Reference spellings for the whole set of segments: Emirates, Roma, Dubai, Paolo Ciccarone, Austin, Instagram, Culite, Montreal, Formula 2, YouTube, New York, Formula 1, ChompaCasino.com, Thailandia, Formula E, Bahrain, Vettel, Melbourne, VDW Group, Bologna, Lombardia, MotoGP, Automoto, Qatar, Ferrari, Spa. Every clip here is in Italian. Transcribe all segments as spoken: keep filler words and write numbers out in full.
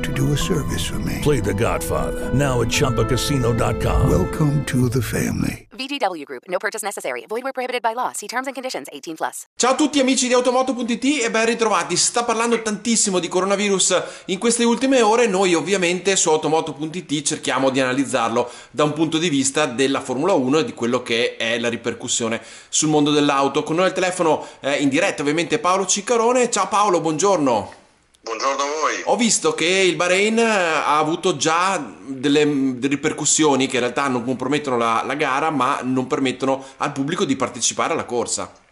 to do a service for me. Play The Godfather, now at Chompa Casino dot com. Welcome to the family. V D W Group, no purchase necessary. Void where prohibited by law. See terms and conditions eighteen plus. Ciao a tutti amici di Automoto punto it e ben ritrovati. Si sta parlando tantissimo di coronavirus in queste ultime ore. Noi ovviamente su Automoto punto it cerchiamo di analizzarlo da un punto di vista della Formula uno e di quello che è la ripercussione sul mondo dell'auto. Con noi al telefono eh, in diretta ovviamente Paolo Ciccarone. Ciao Paolo, buongiorno. Buongiorno a voi. Ho visto che il Bahrain ha avuto già delle, delle ripercussioni che in realtà non compromettono la, la gara, ma non permettono al pubblico di partecipare alla corsa.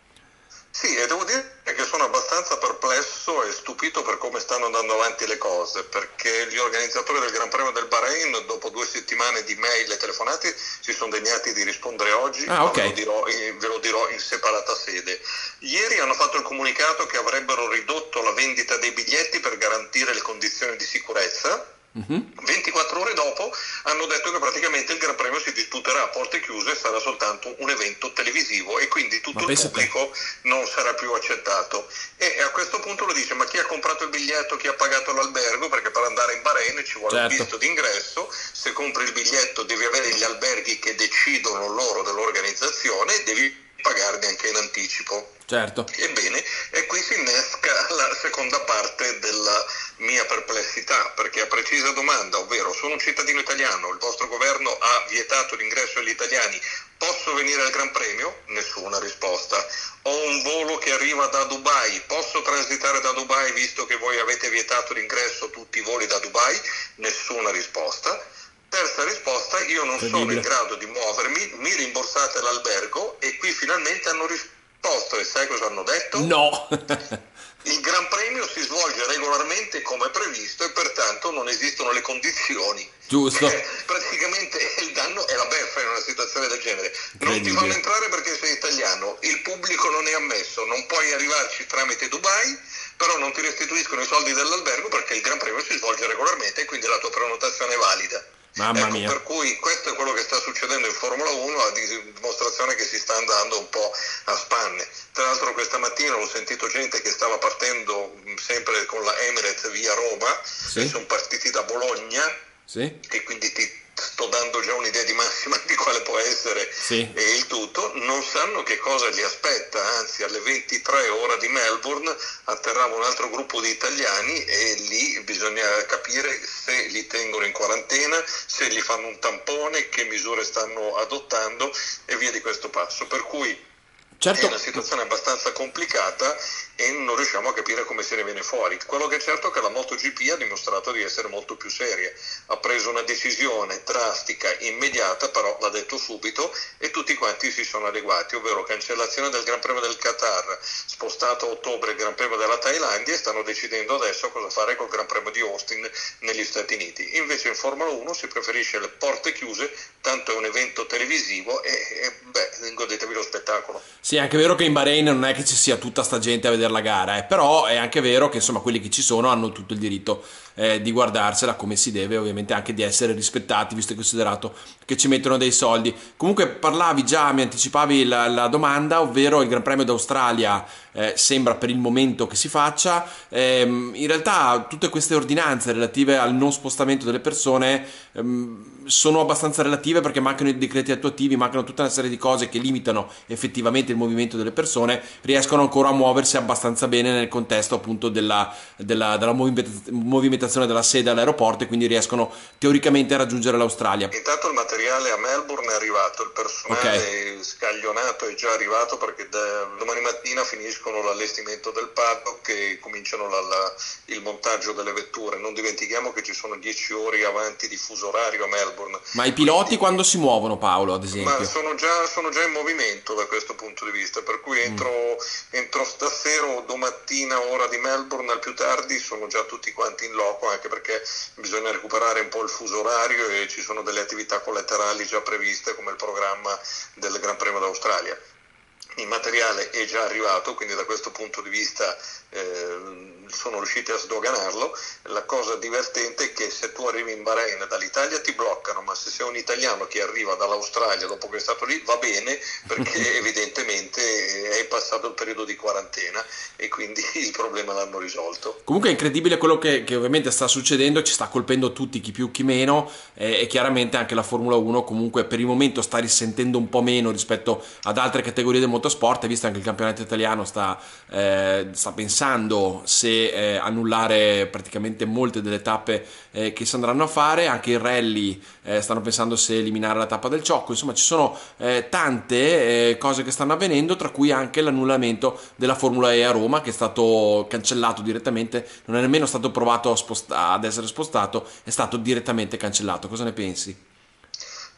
Sì, e devo dire che sono abbastanza perplesso e stupito per come stanno andando avanti le cose, perché gli organizzatori del Gran Premio del Bahrain, dopo due settimane di mail e telefonate, si sono degnati di rispondere oggi. Ah, okay. ve, lo dirò, ve lo dirò in separata sede. Ieri hanno fatto il comunicato che avrebbero ridotto la vendita dei biglietti per garantire le condizioni di sicurezza. Uh-huh. ventiquattro ore dopo hanno detto che praticamente il Gran Premio si disputerà a porte chiuse e sarà soltanto un evento televisivo e quindi tutto il pubblico non sarà più accettato. E a questo punto lo dice: ma chi ha comprato il biglietto, chi ha pagato l'albergo? Perché per andare in Bahrain ci vuole, certo, il visto d'ingresso. Se compri il biglietto devi avere gli alberghi che decidono loro dell'organizzazione e devi pagarne anche in anticipo. Certo. Ebbene, e qui si innesca la seconda parte della mia perplessità, perché a precisa domanda, ovvero sono un cittadino italiano, il vostro governo ha vietato l'ingresso agli italiani, posso venire al Gran Premio? Nessuna risposta. Ho un volo che arriva da Dubai, posso transitare da Dubai visto che voi avete vietato l'ingresso a tutti i voli da Dubai? Nessuna risposta. Terza risposta, io non sono in grado di muovermi, mi rimborsate l'albergo, e qui finalmente hanno risposto, e sai cosa hanno detto? No! Il Gran Premio si svolge regolarmente come previsto e pertanto non esistono le condizioni. Giusto. Eh, praticamente il danno è la beffa in una situazione del genere. Non ti fanno entrare perché sei italiano, il pubblico non è ammesso, non puoi arrivarci tramite Dubai, però non ti restituiscono i soldi dell'albergo perché il Gran Premio si svolge regolarmente e quindi la tua prenotazione è valida. Mamma ecco, mia. Per cui questo è quello che sta succedendo in Formula uno, a dimostrazione che si sta andando un po' a spanne. Tra l'altro questa mattina ho sentito gente che stava partendo sempre con la Emirates via Roma, sì, e sono partiti da Bologna, sì, e quindi ti sto dando già un'idea di massima di quale può essere, sì, il tutto. Non sanno che cosa li aspetta, anzi alle ventitré ora di Melbourne atterrava un altro gruppo di italiani e lì bisogna capire se li tengono in quarantena, se gli fanno un tampone, che misure stanno adottando e via di questo passo, per cui certo, è una situazione abbastanza complicata e non riusciamo a capire come se ne viene fuori. Quello che è certo è che la MotoGP ha dimostrato di essere molto più seria, ha preso una decisione drastica, immediata, però l'ha detto subito e tutti quanti si sono adeguati, ovvero cancellazione del Gran Premio del Qatar, spostato a ottobre il Gran Premio della Thailandia, e stanno decidendo adesso cosa fare col Gran Premio di Austin negli Stati Uniti. Invece in Formula uno si preferisce le porte chiuse, tanto è un evento televisivo e, e beh, godetevi lo spettacolo. Sì, è anche vero che in Bahrain non è che ci sia tutta sta gente a vedere la gara, eh, però è anche vero che insomma quelli che ci sono hanno tutto il diritto eh, di guardarsela come si deve, ovviamente anche di essere rispettati, visto e considerato che ci mettono dei soldi. Comunque parlavi già, mi anticipavi la, la domanda, ovvero il Gran Premio d'Australia eh, sembra per il momento che si faccia, ehm, in realtà tutte queste ordinanze relative al non spostamento delle persone ehm, sono abbastanza relative, perché mancano i decreti attuativi, mancano tutta una serie di cose che limitano effettivamente il movimento delle persone, riescono ancora a muoversi abbastanza bene nel contesto appunto della, della, della movimentazione della sede all'aeroporto, e quindi riescono teoricamente a raggiungere l'Australia. Intanto il materiale a Melbourne è arrivato, il personale, okay, scaglionato è già arrivato, perché da domani mattina finiscono l'allestimento del paddock e cominciano la, la, il montaggio delle vetture. Non dimentichiamo che ci sono dieci ore avanti di fuso orario a Melbourne. Ma i piloti quindi, quando si muovono, Paolo, ad esempio? Ma sono già, sono già in movimento da questo punto di vista, per cui entro, mm. entro stasera o domattina ora di Melbourne al più tardi sono già tutti quanti in loco dopo, anche perché bisogna recuperare un po' il fuso orario e ci sono delle attività collaterali già previste, come il programma del Gran Premio d'Australia. Il materiale è già arrivato, quindi da questo punto di vista eh, sono riusciti a sdoganarlo. La cosa divertente è che se tu arrivi in Bahrain dall'Italia ti bloccano, ma se sei un italiano che arriva dall'Australia dopo che è stato lì va bene, perché evidentemente è passato il periodo di quarantena e quindi il problema l'hanno risolto. Comunque è incredibile quello che, che ovviamente sta succedendo, ci sta colpendo tutti, chi più chi meno, eh, e chiaramente anche la Formula uno comunque per il momento sta risentendo un po' meno rispetto ad altre categorie del motorsport, visto anche il campionato italiano sta, eh, sta pensando se Eh, annullare praticamente molte delle tappe eh, che si andranno a fare, anche i rally eh, stanno pensando se eliminare la tappa del Ciocco. Insomma, ci sono eh, tante eh, cose che stanno avvenendo, tra cui anche l'annullamento della Formula E a Roma, che è stato cancellato direttamente, non è nemmeno stato provato a sposta- ad essere spostato, è stato direttamente cancellato. Cosa ne pensi?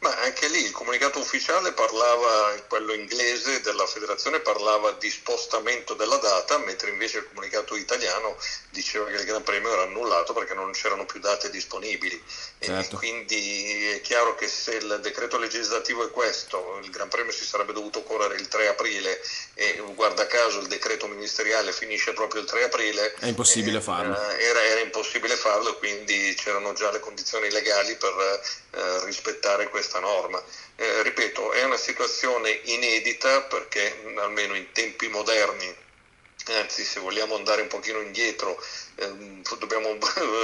Ma anche lì il comunicato ufficiale parlava, quello inglese della federazione parlava di spostamento della data, mentre invece il comunicato italiano diceva che il Gran Premio era annullato perché non c'erano più date disponibili. Certo. E quindi è chiaro che se il decreto legislativo è questo, il Gran Premio si sarebbe dovuto correre il tre aprile e guarda caso il decreto ministeriale finisce proprio il tre aprile, è impossibile farlo. Era, era impossibile farlo, quindi c'erano già le condizioni legali per eh, rispettare questo questa norma. Eh, ripeto, è una situazione inedita perché almeno in tempi moderni, anzi se vogliamo andare un pochino indietro, ehm, dobbiamo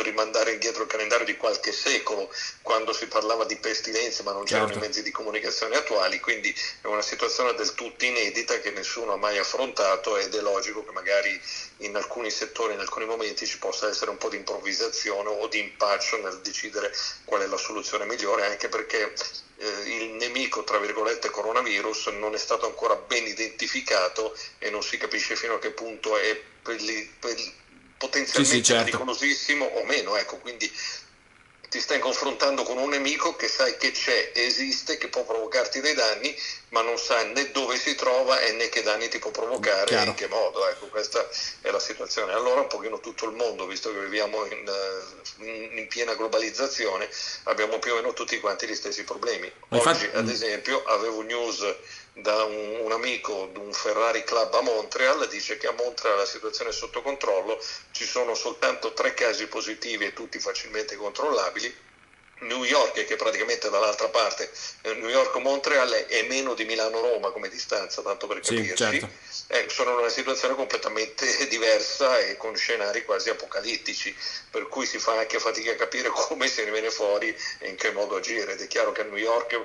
rimandare indietro il calendario di qualche secolo, quando si parlava di pestilenze ma non certo. c'erano i mezzi di comunicazione attuali, quindi è una situazione del tutto inedita che nessuno ha mai affrontato ed è logico che magari in alcuni settori, in alcuni momenti ci possa essere un po' di improvvisazione o di impaccio nel decidere qual è la soluzione migliore, anche perché eh, il nemico, tra virgolette, coronavirus non è stato ancora ben identificato e non si capisce fino a che punto è per li, per li, potenzialmente sì, sì, certo. pericolosissimo o meno, ecco, quindi ti stai confrontando con un nemico che sai che c'è, esiste, che può provocarti dei danni, ma non sa né dove si trova e né che danni ti può provocare e in che modo. Ecco, questa è la situazione. Allora un pochino tutto il mondo, visto che viviamo in, in piena globalizzazione, abbiamo più o meno tutti quanti gli stessi problemi. Oggi, ad esempio, avevo news da un, un amico di un Ferrari Club a Montreal, dice che a Montreal la situazione è sotto controllo, ci sono soltanto tre casi positivi e tutti facilmente controllabili. New York, che praticamente dall'altra parte, New York-Montreal è meno di Milano-Roma come distanza, tanto per capirci, sì, certo. eh, sono in una situazione completamente diversa e con scenari quasi apocalittici, per cui si fa anche fatica a capire come si viene fuori e in che modo agire, ed è chiaro che a New York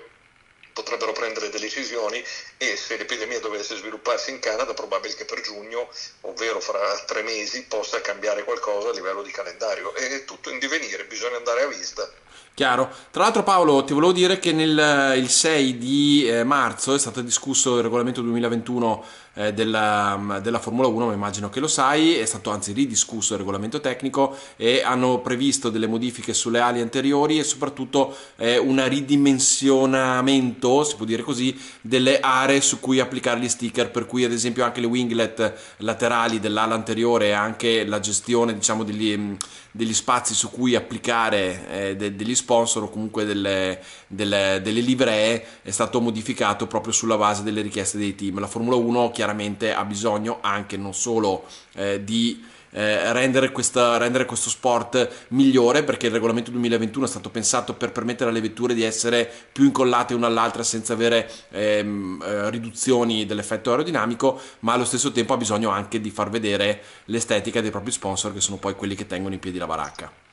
potrebbero prendere delle decisioni e se l'epidemia dovesse svilupparsi in Canada, probabile che per giugno, ovvero fra tre mesi, possa cambiare qualcosa a livello di calendario. È tutto in divenire, bisogna andare a vista. Chiaro. Tra l'altro, Paolo, ti volevo dire che nel, il sei di eh, marzo è stato discusso il regolamento duemilaventuno eh, della, della Formula uno, ma immagino che lo sai, è stato anzi ridiscusso il regolamento tecnico e hanno previsto delle modifiche sulle ali anteriori e soprattutto eh, un ridimensionamento, si può dire così, delle aree su cui applicare gli sticker, per cui ad esempio anche le winglet laterali dell'ala anteriore e anche la gestione, diciamo, degli, degli spazi su cui applicare eh, de, degli spazi sponsor o comunque delle, delle, delle livree è stato modificato proprio sulla base delle richieste dei team. La Formula uno chiaramente ha bisogno anche non solo eh, di eh, rendere, questa, rendere questo sport migliore, perché il regolamento duemilaventuno è stato pensato per permettere alle vetture di essere più incollate una all'altra senza avere ehm, eh, riduzioni dell'effetto aerodinamico, ma allo stesso tempo ha bisogno anche di far vedere l'estetica dei propri sponsor, che sono poi quelli che tengono in piedi la baracca.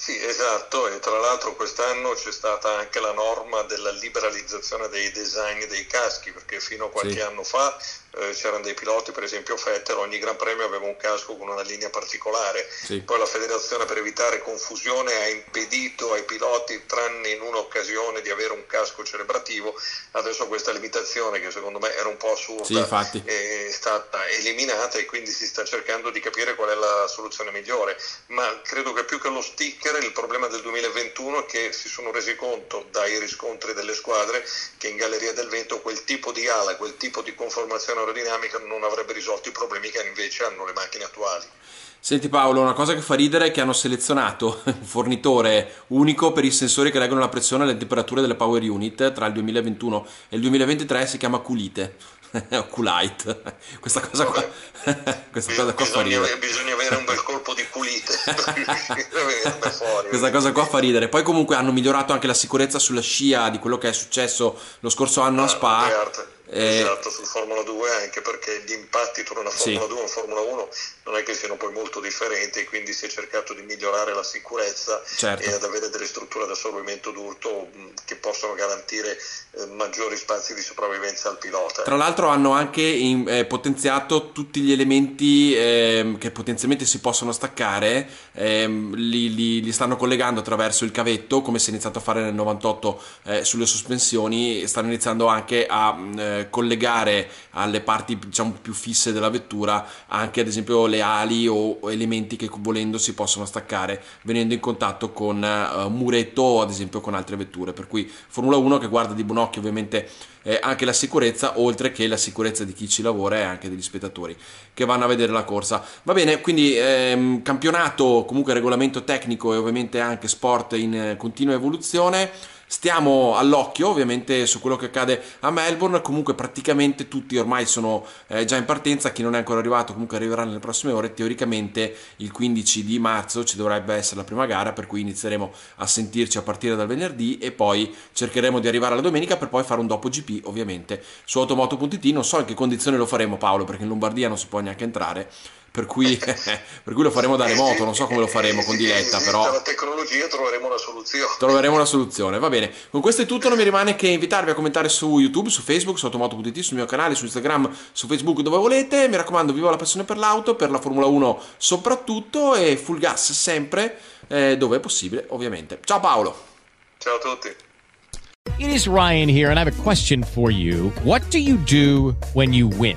Sì, esatto, e tra l'altro quest'anno c'è stata anche la norma della liberalizzazione dei design dei caschi, perché fino a qualche sì. anno fa eh, c'erano dei piloti, per esempio Vettel, ogni Gran Premio aveva un casco con una linea particolare, sì. poi la federazione per evitare confusione ha impedito ai piloti, tranne in un'occasione, di avere un casco celebrativo. Adesso questa limitazione, che secondo me era un po' assurda, sì, è stata eliminata e quindi si sta cercando di capire qual è la soluzione migliore, ma credo che più che lo sticker il problema del duemilaventuno è che si sono resi conto dai riscontri delle squadre che in Galleria del Vento quel tipo di ala, quel tipo di conformazione aerodinamica non avrebbe risolto i problemi che invece hanno le macchine attuali. Senti Paolo, una cosa che fa ridere è che hanno selezionato un fornitore unico per i sensori che regolano la pressione e le temperature delle power unit tra il duemilaventuno e il duemilaventitré, si chiama Culite o Culite. Questa cosa qua, questa cosa qua fa ridere. Bisogna avere un bel colpo di Culite. Questa cosa qua fa ridere. Poi comunque hanno migliorato anche la sicurezza sulla scia di quello che è successo lo scorso anno a Spa. Eh, esatto, sul Formula due, anche perché gli impatti tra una Formula sì. due e una Formula uno non è che siano poi molto differenti, quindi si è cercato di migliorare la sicurezza, certo, e ad avere delle strutture di assorbimento d'urto che possono garantire eh, maggiori spazi di sopravvivenza al pilota. Tra l'altro hanno anche in, eh, potenziato tutti gli elementi eh, che potenzialmente si possono staccare, eh, li, li, li stanno collegando attraverso il cavetto, come si è iniziato a fare nel novantotto eh, sulle sospensioni, stanno iniziando anche a eh, collegare alle parti, diciamo, più fisse della vettura anche ad esempio le ali o elementi che volendo si possono staccare venendo in contatto con uh, muretto o ad esempio con altre vetture. Per cui Formula uno che guarda di buon occhio ovviamente eh, anche la sicurezza, oltre che la sicurezza di chi ci lavora e anche degli spettatori che vanno a vedere la corsa. Va bene, quindi ehm, campionato, comunque regolamento tecnico e ovviamente anche sport in eh, continua evoluzione. Stiamo all'occhio ovviamente su quello che accade a Melbourne, comunque praticamente tutti ormai sono eh, già in partenza, chi non è ancora arrivato comunque arriverà nelle prossime ore. Teoricamente il quindici di marzo ci dovrebbe essere la prima gara, per cui inizieremo a sentirci a partire dal venerdì e poi cercheremo di arrivare alla domenica per poi fare un dopo G P ovviamente su Automoto punto it. Non so in che condizioni lo faremo Paolo, perché in Lombardia non si può neanche entrare. Per cui, per cui lo faremo da remoto, non so come lo faremo con diretta, però la tecnologia, troveremo una soluzione. Troveremo una soluzione, va bene. Con questo è tutto, non mi rimane che invitarvi a commentare su YouTube, su Facebook, su Automoto punto it, sul mio canale, su Instagram, su Facebook, dove volete. Mi raccomando, viva la passione per l'auto, per la Formula uno soprattutto, e full gas sempre, eh, dove è possibile, ovviamente. Ciao Paolo. Ciao a tutti. It is Ryan here and I have a question for you. What do you do when you win?